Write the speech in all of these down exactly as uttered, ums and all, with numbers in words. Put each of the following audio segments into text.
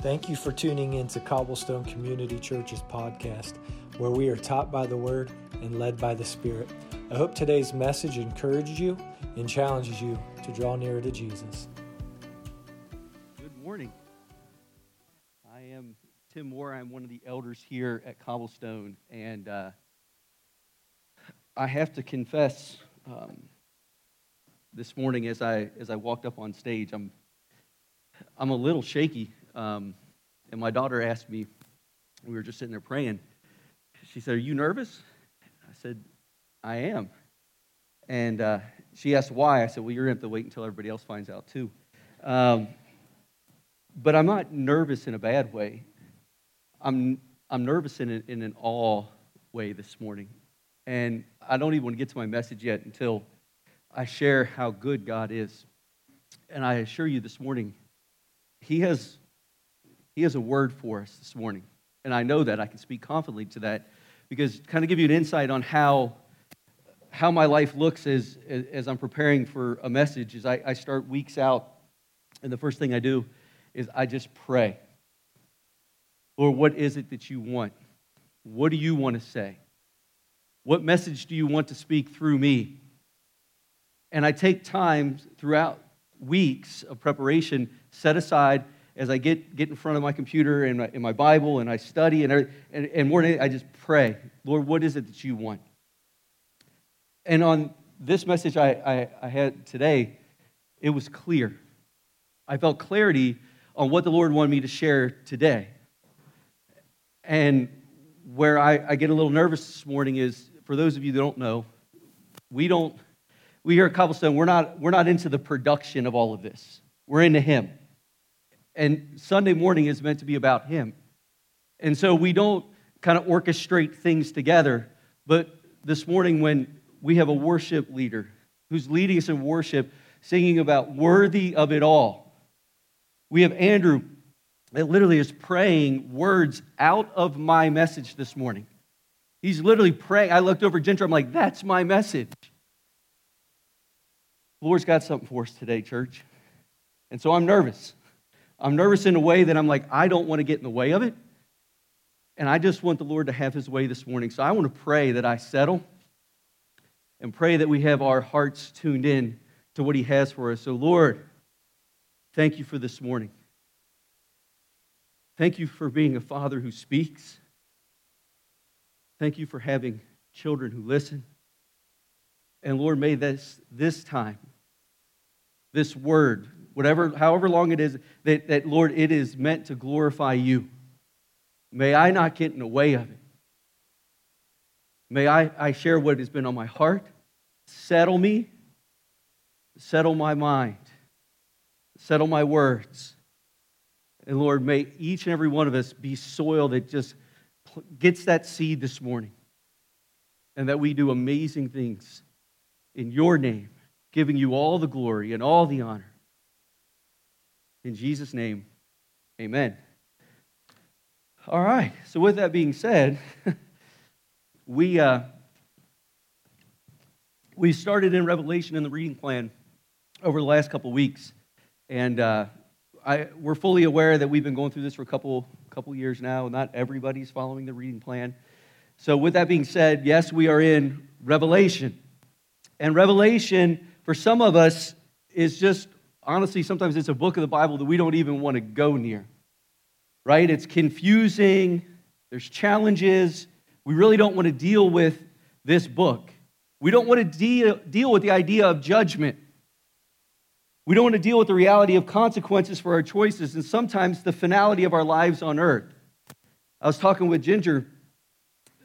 Thank you for tuning in to Cobblestone Community Church's podcast, where we are taught by the Word and led by the Spirit. I hope today's message encouraged you and challenges you to draw nearer to Jesus. Good morning. I am Tim Moore. I'm one of the elders here at Cobblestone, and uh, I have to confess um, this morning as I as I walked up on stage, I'm I'm a little shaky. Um, and my daughter asked me, we were just sitting there praying, she said, "Are you nervous?" I said, "I am." And uh, she asked why. I said, "Well, you're going to have to wait until everybody else finds out too." Um, but I'm not nervous in a bad way. I'm I'm nervous in, a, in an awe way this morning. And I don't even want to get to my message yet until I share how good God is. And I assure you this morning, He has... He has a word for us this morning, and I know that I can speak confidently to that because kind of give you an insight on how how my life looks as as I'm preparing for a message. Is I, I start weeks out, and the first thing I do is I just pray. Lord, what is it that you want? What do you want to say? What message do you want to speak through me? And I take time throughout weeks of preparation set aside. As I get, get in front of my computer and my, and my Bible and I study and everything, and, and more than anything, I just pray, Lord, what is it that you want? And on this message I, I, I had today, it was clear. I felt clarity on what the Lord wanted me to share today. And where I, I get a little nervous this morning is, for those of you that don't know, we don't, we here at Cobblestone, we're not, we're not into the production of all of this. We're into Him. And Sunday morning is meant to be about Him. And so we don't kind of orchestrate things together. But this morning when we have a worship leader who's leading us in worship, singing about worthy of it all, we have Andrew that literally is praying words out of my message this morning. He's literally praying. I looked over at Ginger. I'm like, that's my message. The Lord's got something for us today, church. And so I'm nervous. I'm nervous in a way that I'm like, I don't want to get in the way of it. And I just want the Lord to have His way this morning. So I want to pray that I settle and pray that we have our hearts tuned in to what He has for us. So Lord, thank you for this morning. Thank you for being a Father who speaks. Thank you for having children who listen. And Lord, may this, this time, this word, whatever, however long it is, that, that, Lord, it is meant to glorify you. May I not get in the way of it. May I, I share what has been on my heart. Settle me. Settle my mind. Settle my words. And, Lord, may each and every one of us be soil that just gets that seed this morning. And that we do amazing things in your name, giving you all the glory and all the honor. In Jesus' name, amen. All right, so with that being said, we uh, we started in Revelation in the reading plan over the last couple weeks, and uh, I, we're fully aware that we've been going through this for a couple, couple years now. Not everybody's following the reading plan. So with that being said, yes, we are in Revelation. And Revelation, for some of us, is just honestly, sometimes it's a book of the Bible that we don't even want to go near, right? It's confusing. There's challenges. We really don't want to deal with this book. We don't want to deal, deal with the idea of judgment. We don't want to deal with the reality of consequences for our choices and sometimes the finality of our lives on earth. I was talking with Ginger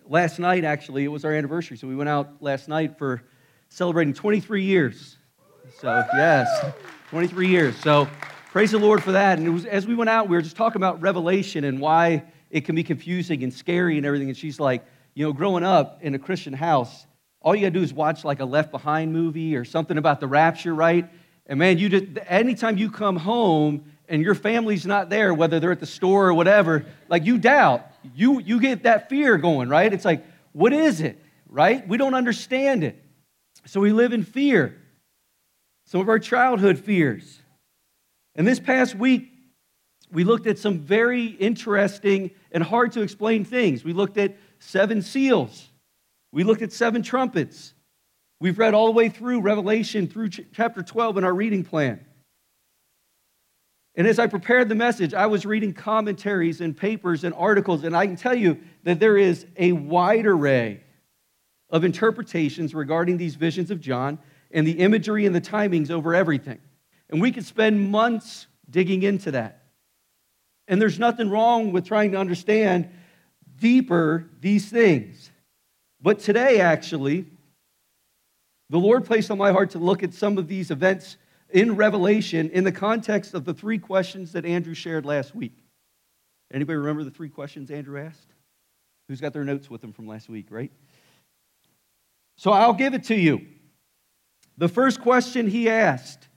last night, actually. It was our anniversary, so we went out last night for celebrating twenty-three years. So, yes. twenty-three years. So praise the Lord for that. And it was, as we went out, we were just talking about Revelation and why it can be confusing and scary and everything. And she's like, you know, growing up in a Christian house, all you got to do is watch like a Left Behind movie or something about the rapture, right? And man, you just, anytime you come home and your family's not there, whether they're at the store or whatever, like you doubt, you, you get that fear going, right? It's like, what is it, right? We don't understand it. So we live in fear. Some of our childhood fears. And this past week, we looked at some very interesting and hard to explain things. We looked at seven seals. We looked at seven trumpets. We've read all the way through Revelation through ch- chapter twelve in our reading plan. And as I prepared the message, I was reading commentaries and papers and articles, and I can tell you that there is a wide array of interpretations regarding these visions of John and the imagery and the timings over everything. And we could spend months digging into that. And there's nothing wrong with trying to understand deeper these things. But today, actually, the Lord placed on my heart to look at some of these events in Revelation, in the context of the three questions that Andrew shared last week. Anybody remember the three questions Andrew asked? Who's got their notes with them from last week, right? So I'll give it to you. The first question he asked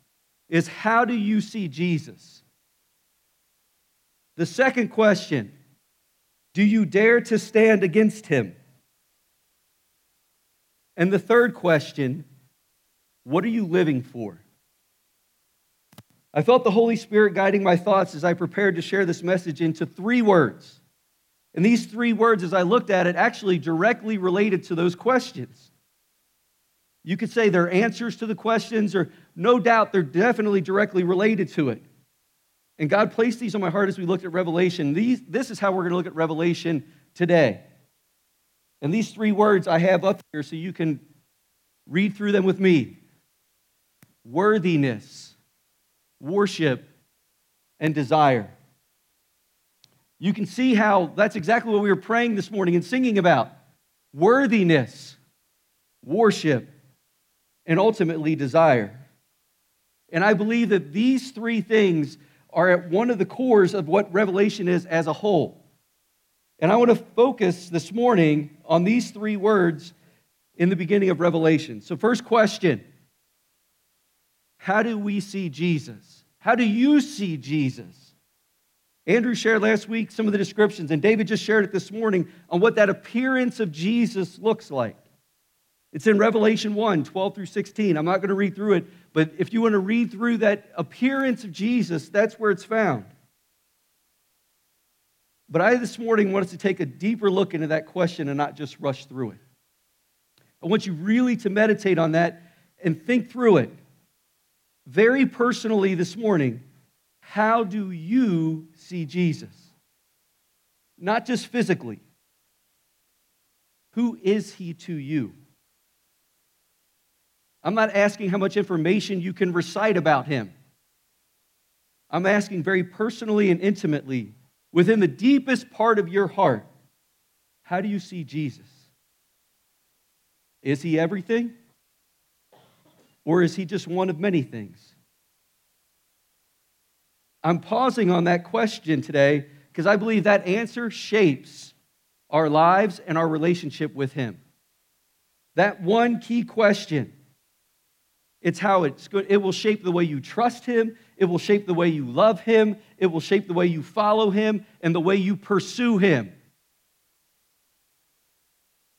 is, how do you see Jesus? The second question, do you dare to stand against him? And the third question, what are you living for? I felt the Holy Spirit guiding my thoughts as I prepared to share this message into three words. And these three words, as I looked at it, actually directly related to those questions. You could say they're answers to the questions, or no doubt they're definitely directly related to it. And God placed these on my heart as we looked at Revelation. These, this is how we're going to look at Revelation today. And these three words I have up here so you can read through them with me. Worthiness, worship, and desire. You can see how that's exactly what we were praying this morning and singing about. Worthiness, worship, and ultimately desire. And I believe that these three things are at one of the cores of what Revelation is as a whole. And I want to focus this morning on these three words in the beginning of Revelation. So first question, how do we see Jesus? How do you see Jesus? Andrew shared last week some of the descriptions, and David just shared it this morning on what that appearance of Jesus looks like. It's in Revelation one, twelve through sixteen. I'm not going to read through it, but if you want to read through that appearance of Jesus, that's where it's found. But I this morning want us to take a deeper look into that question and not just rush through it. I want you really to meditate on that and think through it. Very personally this morning, how do you see Jesus? Not just physically. Who is he to you? I'm not asking how much information you can recite about him. I'm asking very personally and intimately, within the deepest part of your heart, how do you see Jesus? Is he everything? Or is he just one of many things? I'm pausing on that question today because I believe that answer shapes our lives and our relationship with him. That one key question, it's how it's good. It will shape the way you trust him. It will shape the way you love him. It will shape the way you follow him and the way you pursue him.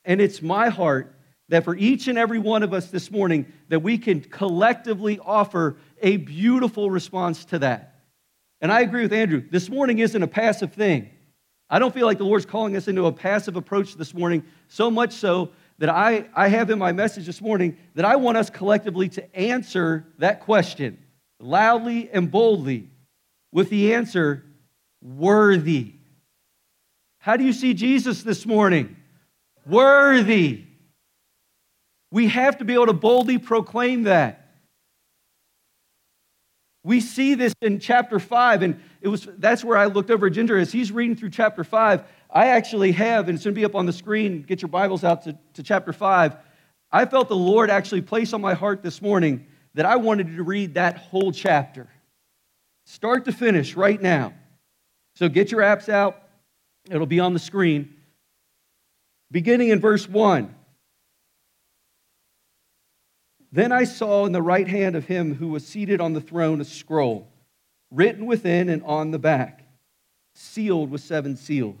And it's my heart that for each and every one of us this morning, that we can collectively offer a beautiful response to that. And I agree with Andrew. This morning isn't a passive thing. I don't feel like the Lord's calling us into a passive approach this morning, so much so that I, I have in my message this morning that I want us collectively to answer that question loudly and boldly with the answer, worthy. How do you see Jesus this morning? Worthy. We have to be able to boldly proclaim that. We see this in chapter five, and it was that's where I looked over at Ginger. As he's reading through chapter five, I actually have, and it's going to be up on the screen, get your Bibles out to, to chapter five. I felt the Lord actually place on my heart this morning that I wanted to read that whole chapter, start to finish right now. So get your apps out. It'll be on the screen. Beginning in verse one. Then I saw in the right hand of him who was seated on the throne a scroll, written within and on the back, sealed with seven seals.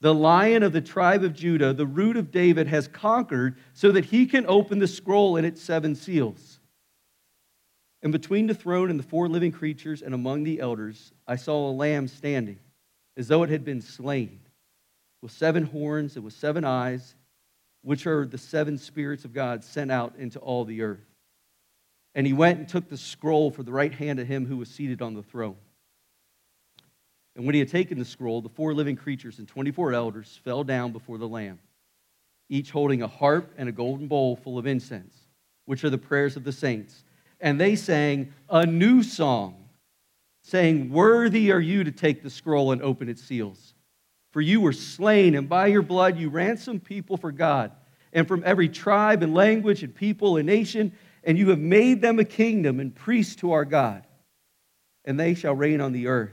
the Lion of the tribe of Judah, the Root of David, has conquered so that he can open the scroll and its seven seals." And between the throne and the four living creatures and among the elders, I saw a lamb standing, as though it had been slain, with seven horns and with seven eyes, which are the seven spirits of God sent out into all the earth. And he went and took the scroll from the right hand of him who was seated on the throne. And when he had taken the scroll, the four living creatures and twenty-four elders fell down before the Lamb, each holding a harp and a golden bowl full of incense, which are the prayers of the saints. And they sang a new song, saying, "Worthy are you to take the scroll and open its seals. For you were slain, and by your blood you ransomed people for God, and from every tribe and language and people and nation, and you have made them a kingdom and priests to our God, and they shall reign on the earth."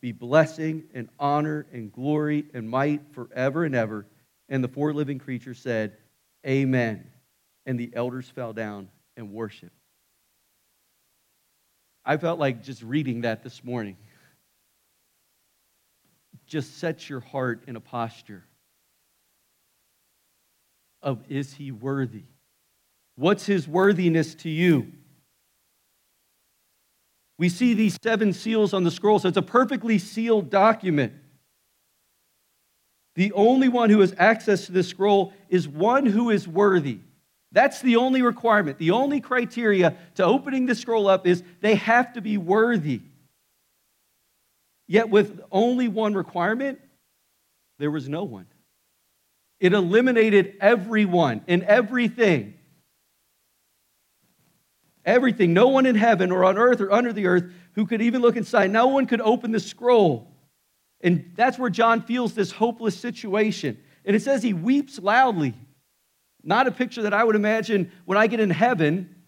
be blessing and honor and glory and might forever and ever." And the four living creatures said, "Amen." And the elders fell down and worshiped. I felt like just reading that this morning just sets your heart in a posture of, is he worthy? What's his worthiness to you? We see these seven seals on the scroll, so it's a perfectly sealed document. The only one who has access to this scroll is one who is worthy. That's the only requirement. The only criteria to opening the scroll up is they have to be worthy. Yet with only one requirement, there was no one. It eliminated everyone and everything. Everything, no one in heaven or on earth or under the earth who could even look inside. No one could open the scroll. And that's where John feels this hopeless situation. And it says he weeps loudly. Not a picture that I would imagine when I get in heaven.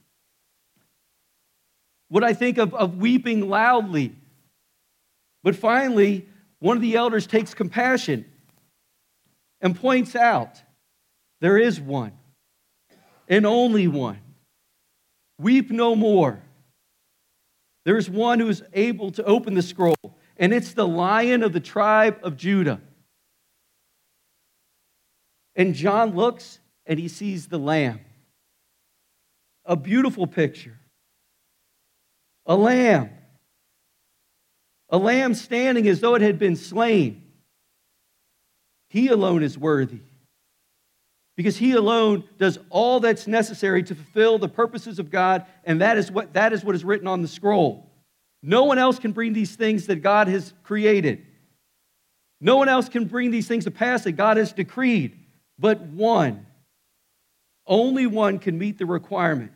What I think of, of weeping loudly. But finally, one of the elders takes compassion and points out there is one and only one. Weep no more. There is one who is able to open the scroll, and it's the Lion of the tribe of Judah. And John looks, and he sees the Lamb. A beautiful picture. A lamb. A lamb standing as though it had been slain. He alone is worthy, because he alone does all that's necessary to fulfill the purposes of God, and that is what that is what is written on the scroll. No one else can bring these things that God has created. No one else can bring these things to pass that God has decreed, but one. Only one can meet the requirement.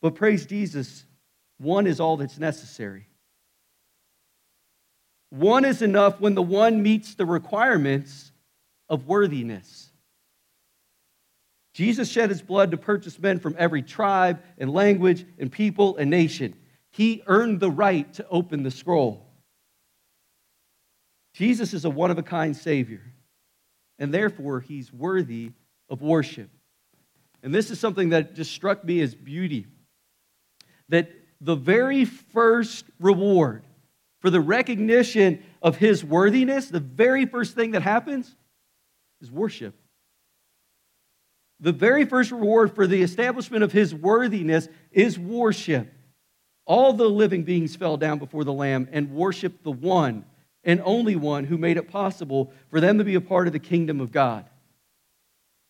But praise Jesus, one is all that's necessary. One is enough when the one meets the requirements of worthiness. Jesus shed his blood to purchase men from every tribe and language and people and nation. He earned the right to open the scroll. Jesus is a one-of-a-kind Savior, and therefore he's worthy of worship. And this is something that just struck me as beauty, that the very first reward for the recognition of his worthiness, the very first thing that happens is worship. The very first reward for the establishment of his worthiness is worship. All the living beings fell down before the Lamb and worshiped the one and only one who made it possible for them to be a part of the kingdom of God.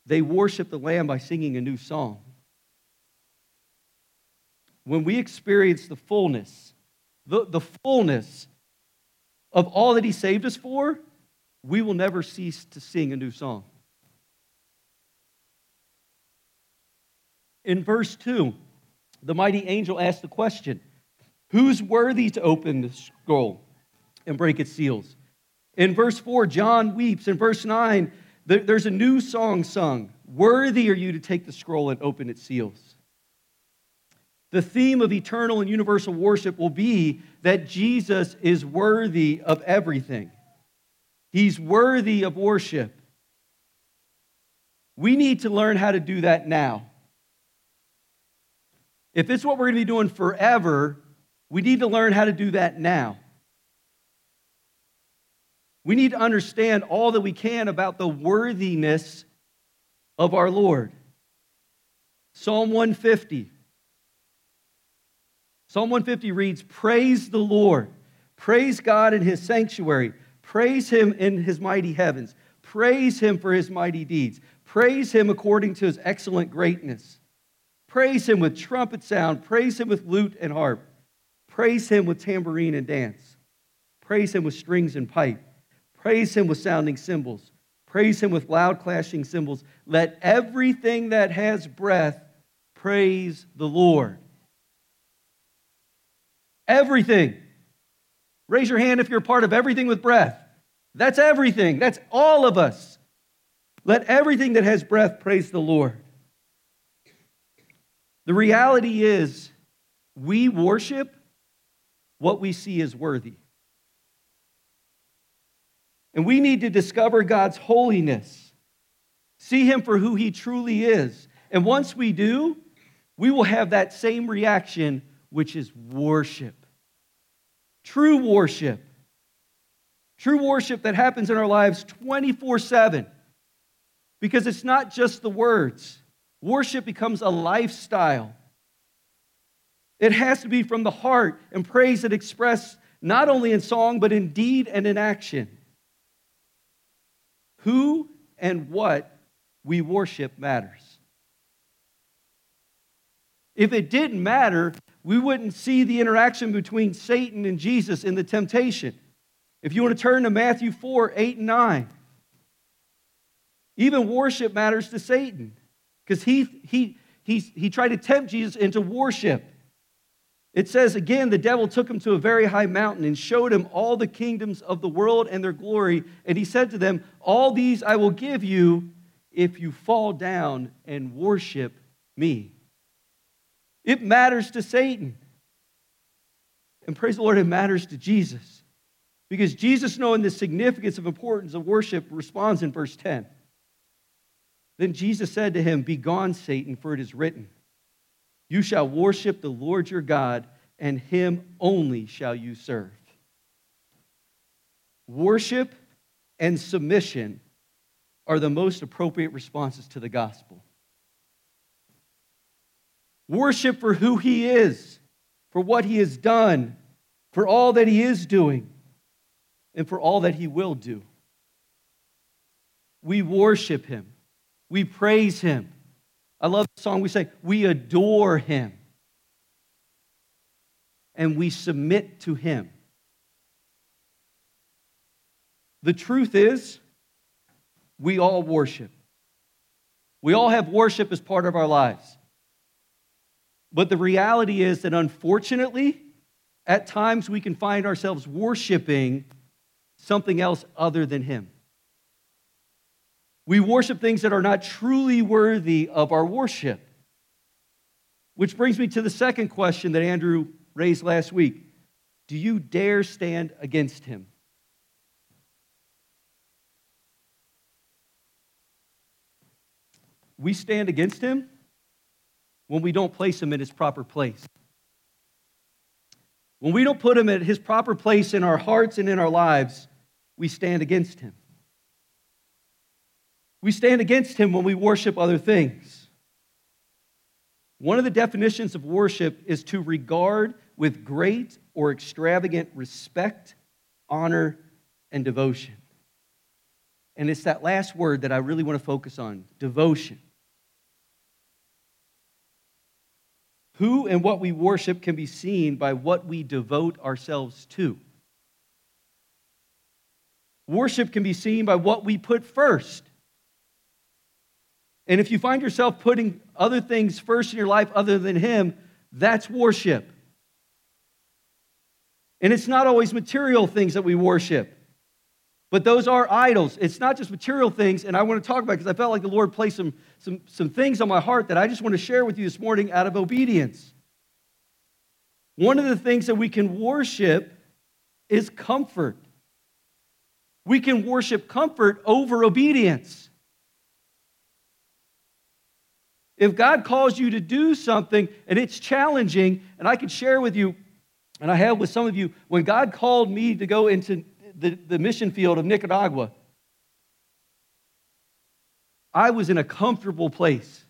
They worshiped the Lamb by singing a new song. When we experience the fullness, the, the fullness of all that he saved us for, we will never cease to sing a new song. In verse two, the mighty angel asked the question, who's worthy to open the scroll and break its seals? In verse four, John weeps. In verse nine, there's a new song sung. Worthy are you to take the scroll and open its seals. The theme of eternal and universal worship will be that Jesus is worthy of everything. He's worthy of worship. We need to learn how to do that now. If it's what we're going to be doing forever, we need to learn how to do that now. We need to understand all that we can about the worthiness of our Lord. Psalm one fifty. Psalm one fifty reads, praise the Lord. Praise God in his sanctuary. Praise him in his mighty heavens. Praise him for his mighty deeds. Praise him according to his excellent greatness. Praise him with trumpet sound. Praise him with lute and harp. Praise him with tambourine and dance. Praise him with strings and pipe. Praise him with sounding cymbals. Praise him with loud clashing cymbals. Let everything that has breath praise the Lord. Everything. Raise your hand if you're part of everything with breath. That's everything. That's all of us. Let everything that has breath praise the Lord. The reality is, we worship what we see as worthy. And we need to discover God's holiness, see him for who he truly is. And once we do, we will have that same reaction, which is worship. True worship. True worship that happens in our lives twenty-four seven. Because it's not just the words. Worship becomes a lifestyle. It has to be from the heart and praise that expressed not only in song, but in deed and in action. Who and what we worship matters. If it didn't matter, we wouldn't see the interaction between Satan and Jesus in the temptation. If you want to turn to Matthew four, eight, and nine, even worship matters to Satan because he, he, he, he tried to tempt Jesus into worship. It says, again, the devil took him to a very high mountain and showed him all the kingdoms of the world and their glory. And he said to them, all these I will give you if you fall down and worship me. It matters to Satan. And praise the Lord, it matters to Jesus. Because Jesus, knowing the significance and importance of worship, responds in verse ten. Then Jesus said to him, begone, Satan, for it is written, you shall worship the Lord your God, and him only shall you serve. Worship and submission are the most appropriate responses to the gospel. Worship for who he is, for what he has done, for all that he is doing, and for all that he will do. We worship him. We praise him. I love the song we say, we adore him. And we submit to him. The truth is, we all worship. We all have worship as part of our lives. But the reality is that unfortunately, at times we can find ourselves worshiping something else other than him. We worship things that are not truly worthy of our worship. Which brings me to the second question that Andrew raised last week. Do you dare stand against him? We stand against him when we don't place him in his proper place. When we don't put him at his proper place in our hearts and in our lives, we stand against him. We stand against him when we worship other things. One of the definitions of worship is to regard with great or extravagant respect, honor, and devotion. And it's that last word that I really want to focus on, devotion. Who and what we worship can be seen by what we devote ourselves to. Worship can be seen by what we put first. And if you find yourself putting other things first in your life other than Him, that's worship. And it's not always material things that we worship, but those are idols. It's not just material things, and I want to talk about it because I felt like the Lord placed some, some, some things on my heart that I just want to share with you this morning out of obedience. One of the things that we can worship is comfort. We can worship comfort over obedience. If God calls you to do something and it's challenging, and I can share with you, and I have with some of you, when God called me to go into the, the mission field of Nicaragua, I was in a comfortable place.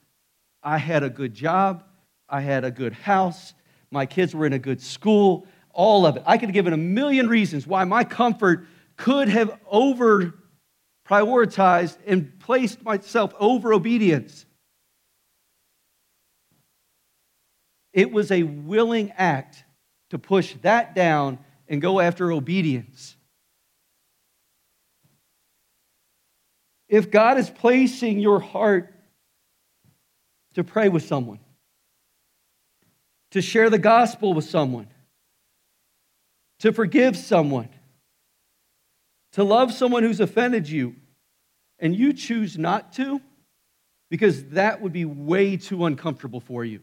I had a good job. I had a good house. My kids were in a good school. All of it. I could have given a million reasons why my comfort could have over-prioritized and placed myself over obedience. It was a willing act to push that down and go after obedience. If God is placing your heart to pray with someone, to share the gospel with someone, to forgive someone, to love someone who's offended you, and you choose not to, because that would be way too uncomfortable for you.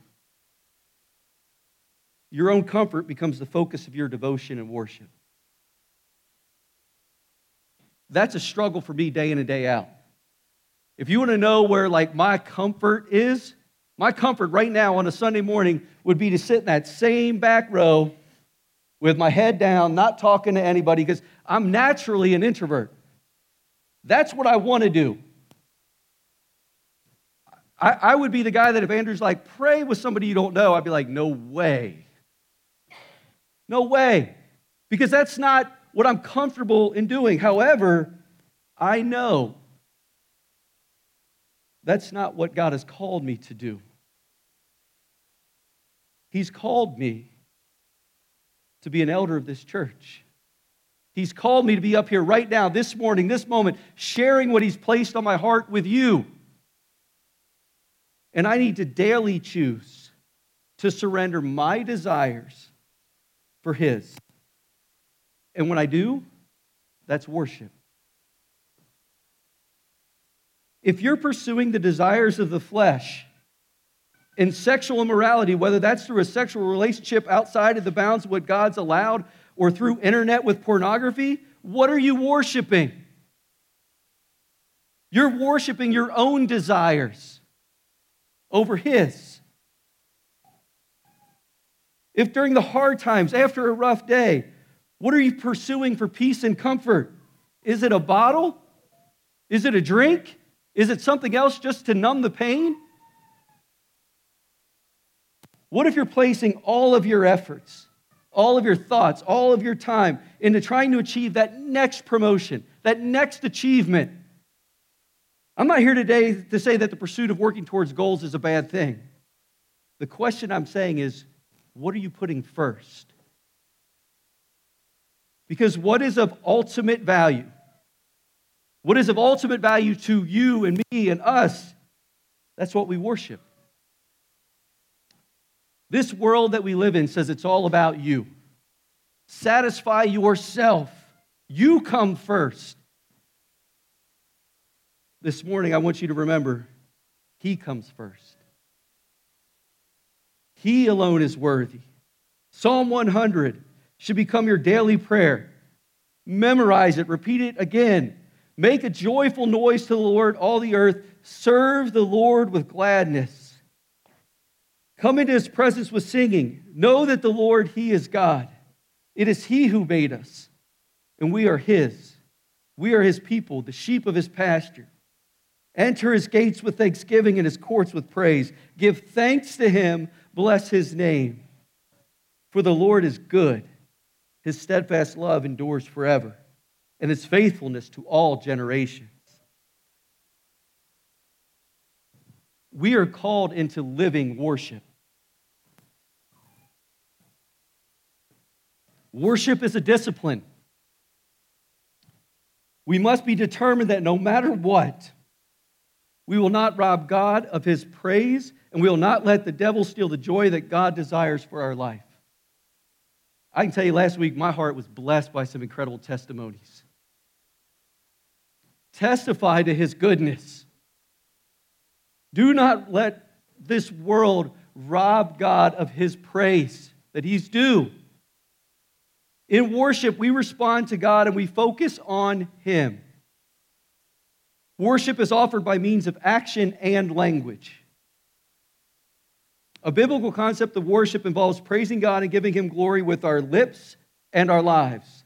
Your own comfort becomes the focus of your devotion and worship. That's a struggle for me day in and day out. If you want to know where like my comfort is, my comfort right now on a Sunday morning would be to sit in that same back row with my head down, not talking to anybody, because I'm naturally an introvert. That's what I want to do. I, I would be the guy that if Andrew's like, pray with somebody you don't know, I'd be like, no way. No way, because that's not what I'm comfortable in doing. However, I know that's not what God has called me to do. He's called me to be an elder of this church. He's called me to be up here right now, this morning, this moment, sharing what He's placed on my heart with you. And I need to daily choose to surrender my desires for His. And when I do, that's worship. If you're pursuing the desires of the flesh and sexual immorality, whether that's through a sexual relationship outside of the bounds of what God's allowed or through internet with pornography, what are you worshiping? You're worshiping your own desires over His. If during the hard times, after a rough day, what are you pursuing for peace and comfort? Is it a bottle? Is it a drink? Is it something else just to numb the pain? What if you're placing all of your efforts, all of your thoughts, all of your time into trying to achieve that next promotion, that next achievement? I'm not here today to say that the pursuit of working towards goals is a bad thing. The question I'm saying is, what are you putting first? Because what is of ultimate value? What is of ultimate value to you and me and us? That's what we worship. This world that we live in says it's all about you. Satisfy yourself. You come first. This morning, I want you to remember, He comes first. He alone is worthy. Psalm one hundred should become your daily prayer. Memorize it. Repeat it again. Make a joyful noise to the Lord, all the earth. Serve the Lord with gladness. Come into His presence with singing. Know that the Lord, He is God. It is He who made us, and we are His. We are His people, the sheep of His pasture. Enter His gates with thanksgiving and His courts with praise. Give thanks to Him. Bless His name. For the Lord is good. His steadfast love endures forever, and His faithfulness to all generations. We are called into living worship. Worship is a discipline. We must be determined that no matter what, we will not rob God of his praise, and we will not let the devil steal the joy that God desires for our life. I can tell you last week, my heart was blessed by some incredible testimonies. Testify to his goodness. Do not let this world rob God of his praise that he's due. In worship, we respond to God and we focus on him. Worship is offered by means of action and language. A biblical concept of worship involves praising God and giving him glory with our lips and our lives,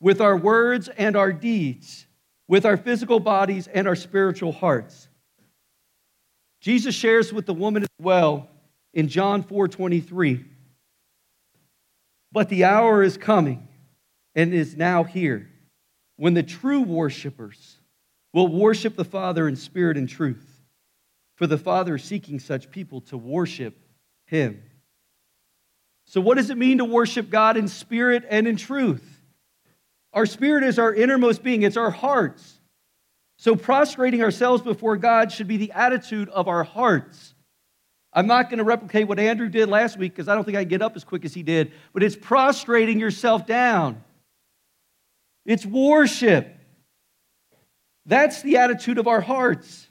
with our words and our deeds, with our physical bodies and our spiritual hearts. Jesus shares with the woman as well in John four twenty-three. But the hour is coming and is now here when the true worshipers will worship the Father in spirit and truth, for the Father is seeking such people to worship him. So what does it mean to worship God in spirit and in truth? Our spirit is our innermost being. It's our hearts. So prostrating ourselves before God should be the attitude of our hearts. I'm not going to replicate what Andrew did last week because I don't think I can get up as quick as he did, but it's prostrating yourself down. It's worship. That's the attitude of our hearts.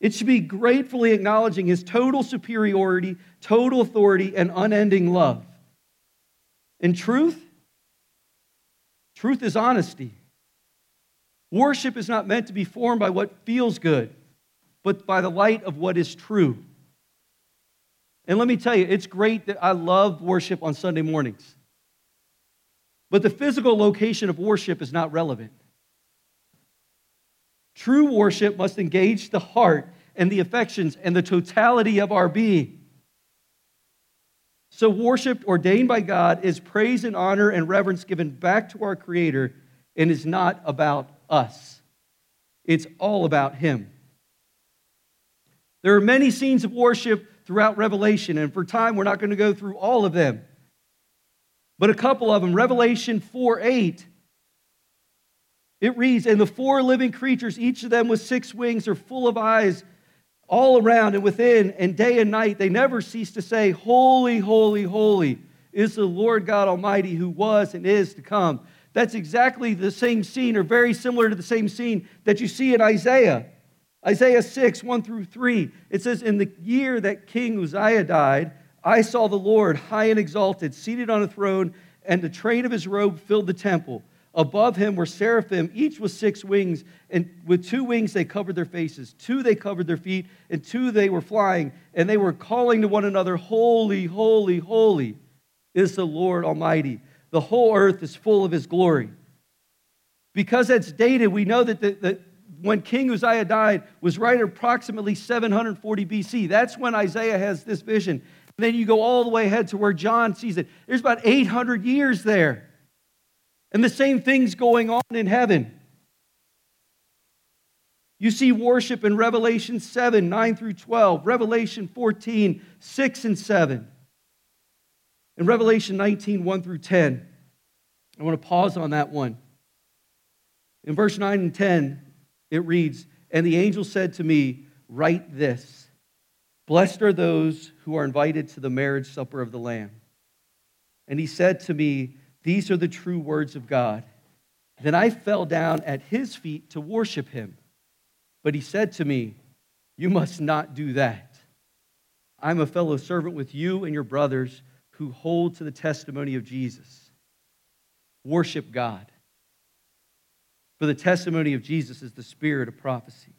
It should be gratefully acknowledging his total superiority, total authority, and unending love. And truth? Truth is honesty. Worship is not meant to be formed by what feels good, but by the light of what is true. And let me tell you, it's great that I love worship on Sunday mornings. But the physical location of worship is not relevant. True worship must engage the heart and the affections and the totality of our being. So worship ordained by God is praise and honor and reverence given back to our Creator and is not about us. It's all about him. There are many scenes of worship throughout Revelation, and for time, we're not going to go through all of them. But a couple of them, Revelation four eight, it reads, "And the four living creatures, each of them with six wings, are full of eyes all around and within, and day and night they never cease to say, 'Holy, holy, holy is the Lord God Almighty, who was and is to come.'" That's exactly the same scene, or very similar to the same scene that you see in Isaiah. Isaiah six, one through three, it says, "In the year that King Uzziah died, I saw the Lord high and exalted, seated on a throne, and the train of his robe filled the temple. Above him were seraphim, each with six wings, and with two wings they covered their faces, two they covered their feet, and two they were flying, and they were calling to one another, 'Holy, holy, holy is the Lord Almighty. The whole earth is full of his glory.'" Because that's dated, we know that the, the when King Uzziah died, was right approximately seven hundred forty B C. That's when Isaiah has this vision. And then you go all the way ahead to where John sees it. There's about eight hundred years there. And the same thing's going on in heaven. You see worship in Revelation seven, nine through twelve, Revelation fourteen, six and seven, and Revelation nineteen, one through ten. I want to pause on that one. In verse nine and ten, it reads, "And the angel said to me, 'Write this: Blessed are those who are invited to the marriage supper of the Lamb.' And he said to me, 'These are the true words of God.' Then I fell down at his feet to worship him. But he said to me, 'You must not do that. I'm a fellow servant with you and your brothers who hold to the testimony of Jesus.'" Worship God. For the testimony of Jesus is the spirit of prophecy.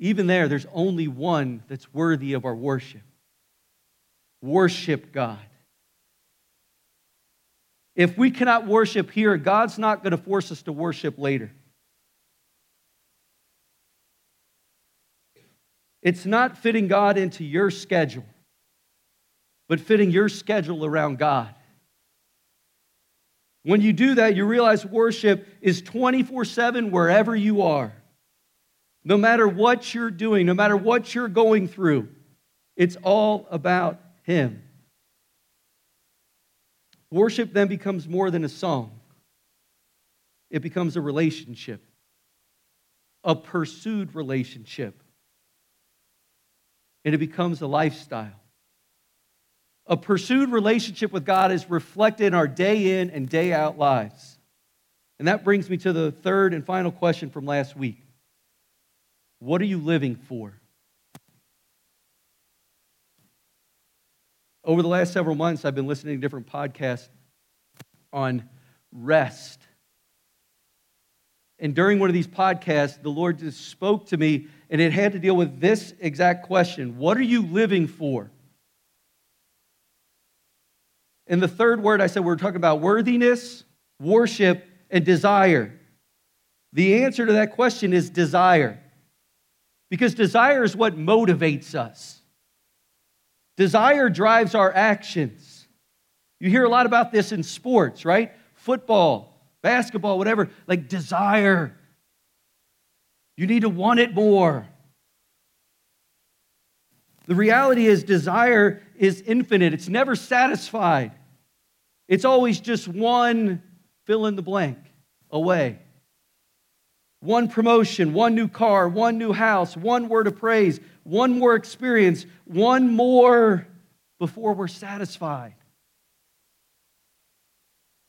Even there, there's only one that's worthy of our worship. Worship God. If we cannot worship here, God's not going to force us to worship later. It's not fitting God into your schedule, but fitting your schedule around God. When you do that, you realize worship is twenty-four seven wherever you are. No matter what you're doing, no matter what you're going through, it's all about him. Worship then becomes more than a song. It becomes a relationship, a pursued relationship. And it becomes a lifestyle. A pursued relationship with God is reflected in our day in and day out lives. And that brings me to the third and final question from last week. What are you living for? Over the last several months, I've been listening to different podcasts on rest. And during one of these podcasts, the Lord just spoke to me, and it had to deal with this exact question. What are you living for? And the third word I said, we're talking about worthiness, worship, and desire. The answer to that question is desire. Because desire is what motivates us. Desire drives our actions. You hear a lot about this in sports, right? Football, basketball, whatever. Like desire. You need to want it more. The reality is desire is infinite. It's never satisfied. It's always just one fill in the blank away. One promotion, one new car, one new house, one word of praise, one more experience, one more before we're satisfied.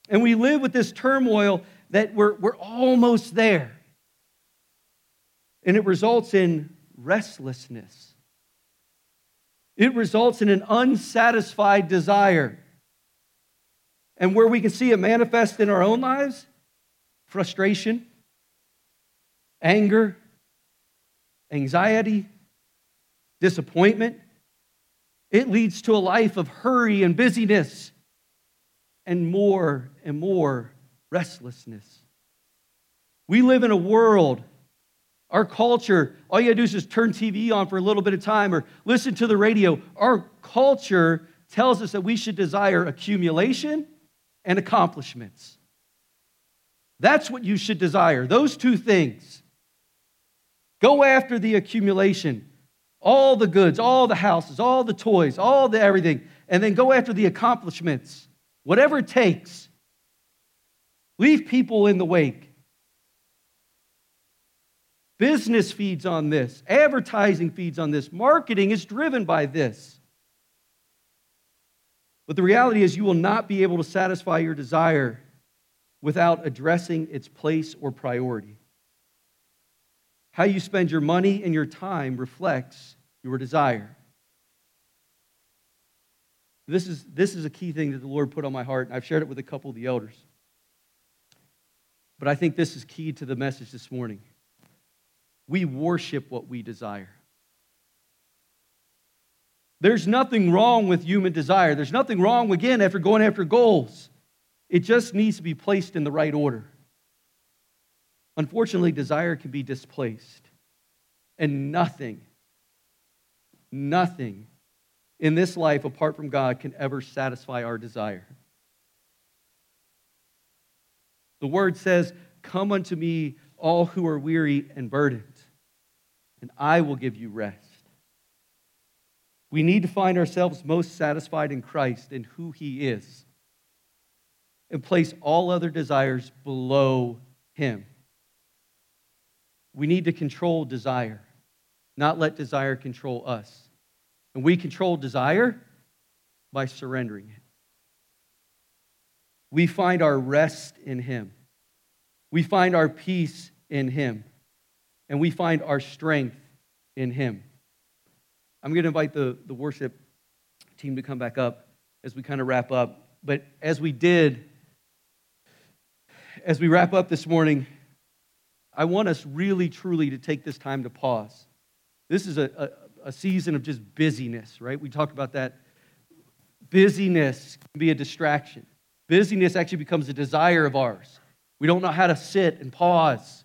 And we live with this turmoil that we're, we're almost there. And it results in restlessness. It results in an unsatisfied desire. And where we can see it manifest in our own lives, frustration, anger, anxiety, disappointment. It leads to a life of hurry and busyness and more and more restlessness. We live in a world, our culture, all you gotta do is just turn T V on for a little bit of time or listen to the radio. Our culture tells us that we should desire accumulation and accomplishments. That's what you should desire, those two things. Go after the accumulation, all the goods, all the houses, all the toys, all the everything, and then go after the accomplishments, whatever it takes. Leave people in the wake. Business feeds on this. Advertising feeds on this. Marketing is driven by this. But the reality is you will not be able to satisfy your desire without addressing its place or priority. How you spend your money and your time reflects your desire. This is, this is a key thing that the Lord put on my heart, and I've shared it with a couple of the elders. But I think this is key to the message this morning. We worship what we desire. There's nothing wrong with human desire. There's nothing wrong, again, after going after goals. It just needs to be placed in the right order. Unfortunately, desire can be displaced. And nothing, nothing in this life apart from God can ever satisfy our desire. The word says, "Come unto me, all who are weary and burdened, and I will give you rest." We need to find ourselves most satisfied in Christ and who He is, and place all other desires below Him. We need to control desire, not let desire control us. And we control desire by surrendering it. We find our rest in Him. We find our peace in Him. And we find our strength in Him. I'm going to invite the, the worship team to come back up as we kind of wrap up. But as we did, as we wrap up this morning, I want us really, truly to take this time to pause. This is a, a, a season of just busyness, right? We talked about that. Busyness can be a distraction. Busyness actually becomes a desire of ours. We don't know how to sit and pause.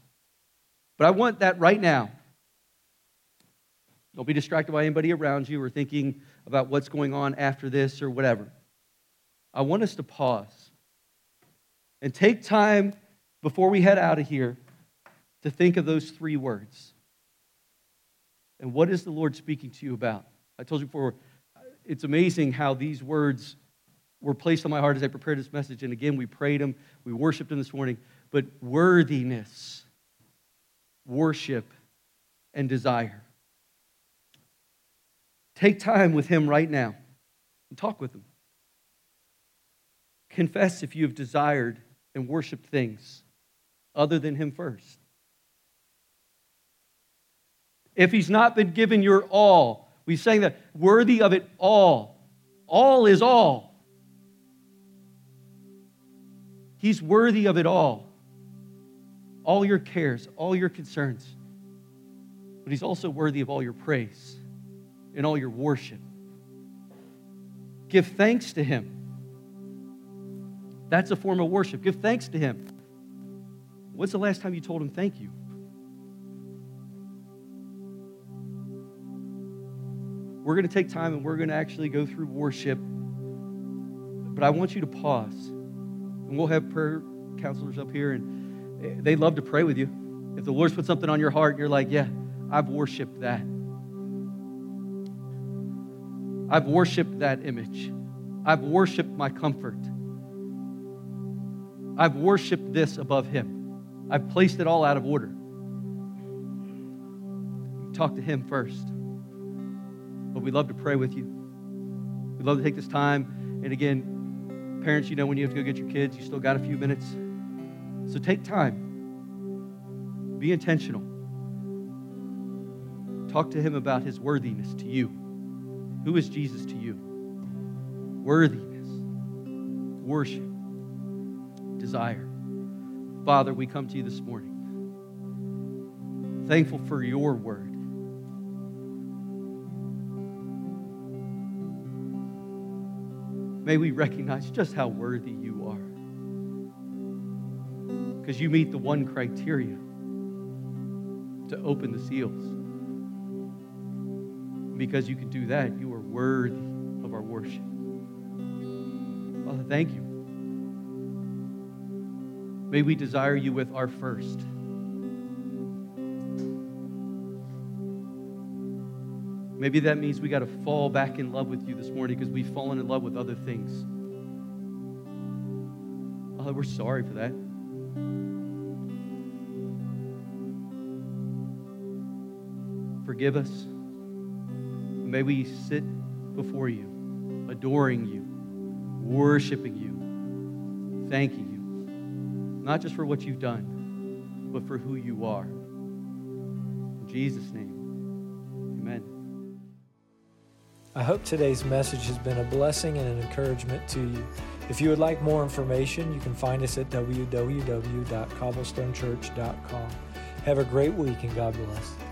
But I want that right now. Don't be distracted by anybody around you or thinking about what's going on after this or whatever. I want us to pause and take time before we head out of here to think of those three words. And what is the Lord speaking to you about? I told you before, it's amazing how these words were placed on my heart as I prepared this message. And again, we prayed them, we worshiped them this morning. but worthiness, worship, and desire. Take time with him right now and talk with him. Confess if you have desired and worshiped things other than him first. If he's not been given your all, we sang that, worthy of it all. All is all. He's worthy of it all. All your cares, all your concerns. But he's also worthy of all your praise and all your worship. Give thanks to him. That's a form of worship. Give thanks to him. When's the last time you told him thank you? We're going to take time and we're going to actually go through worship. But I want you to pause. And we'll have prayer counselors up here, and they love to pray with you. If the Lord's put something on your heart and you're like, yeah, I've worshiped that. I've worshiped that image. I've worshiped my comfort. I've worshiped this above him. I've placed it all out of order. Talk to him first. But we'd love to pray with you. We'd love to take this time. And again, parents, you know when you have to go get your kids, you still got a few minutes. So take time. Be intentional. Talk to him about his worthiness to you. Who is Jesus to you? Worthiness, worship, desire. Father, we come to you this morning. Thankful for your word. May we recognize just how worthy you are. Because you meet the one criteria to open the seals. Because you can do that, you are worthy of our worship. Father, thank you. May we desire you with our first. Maybe that means we got to fall back in love with you this morning because we've fallen in love with other things. Oh, we're sorry for that. Forgive us. May we sit before you, adoring you, worshiping you, thanking you, not just for what you've done, but for who you are. In Jesus' name. I hope today's message has been a blessing and an encouragement to you. If you would like more information, you can find us at w w w dot cobblestone church dot com. Have a great week and God bless.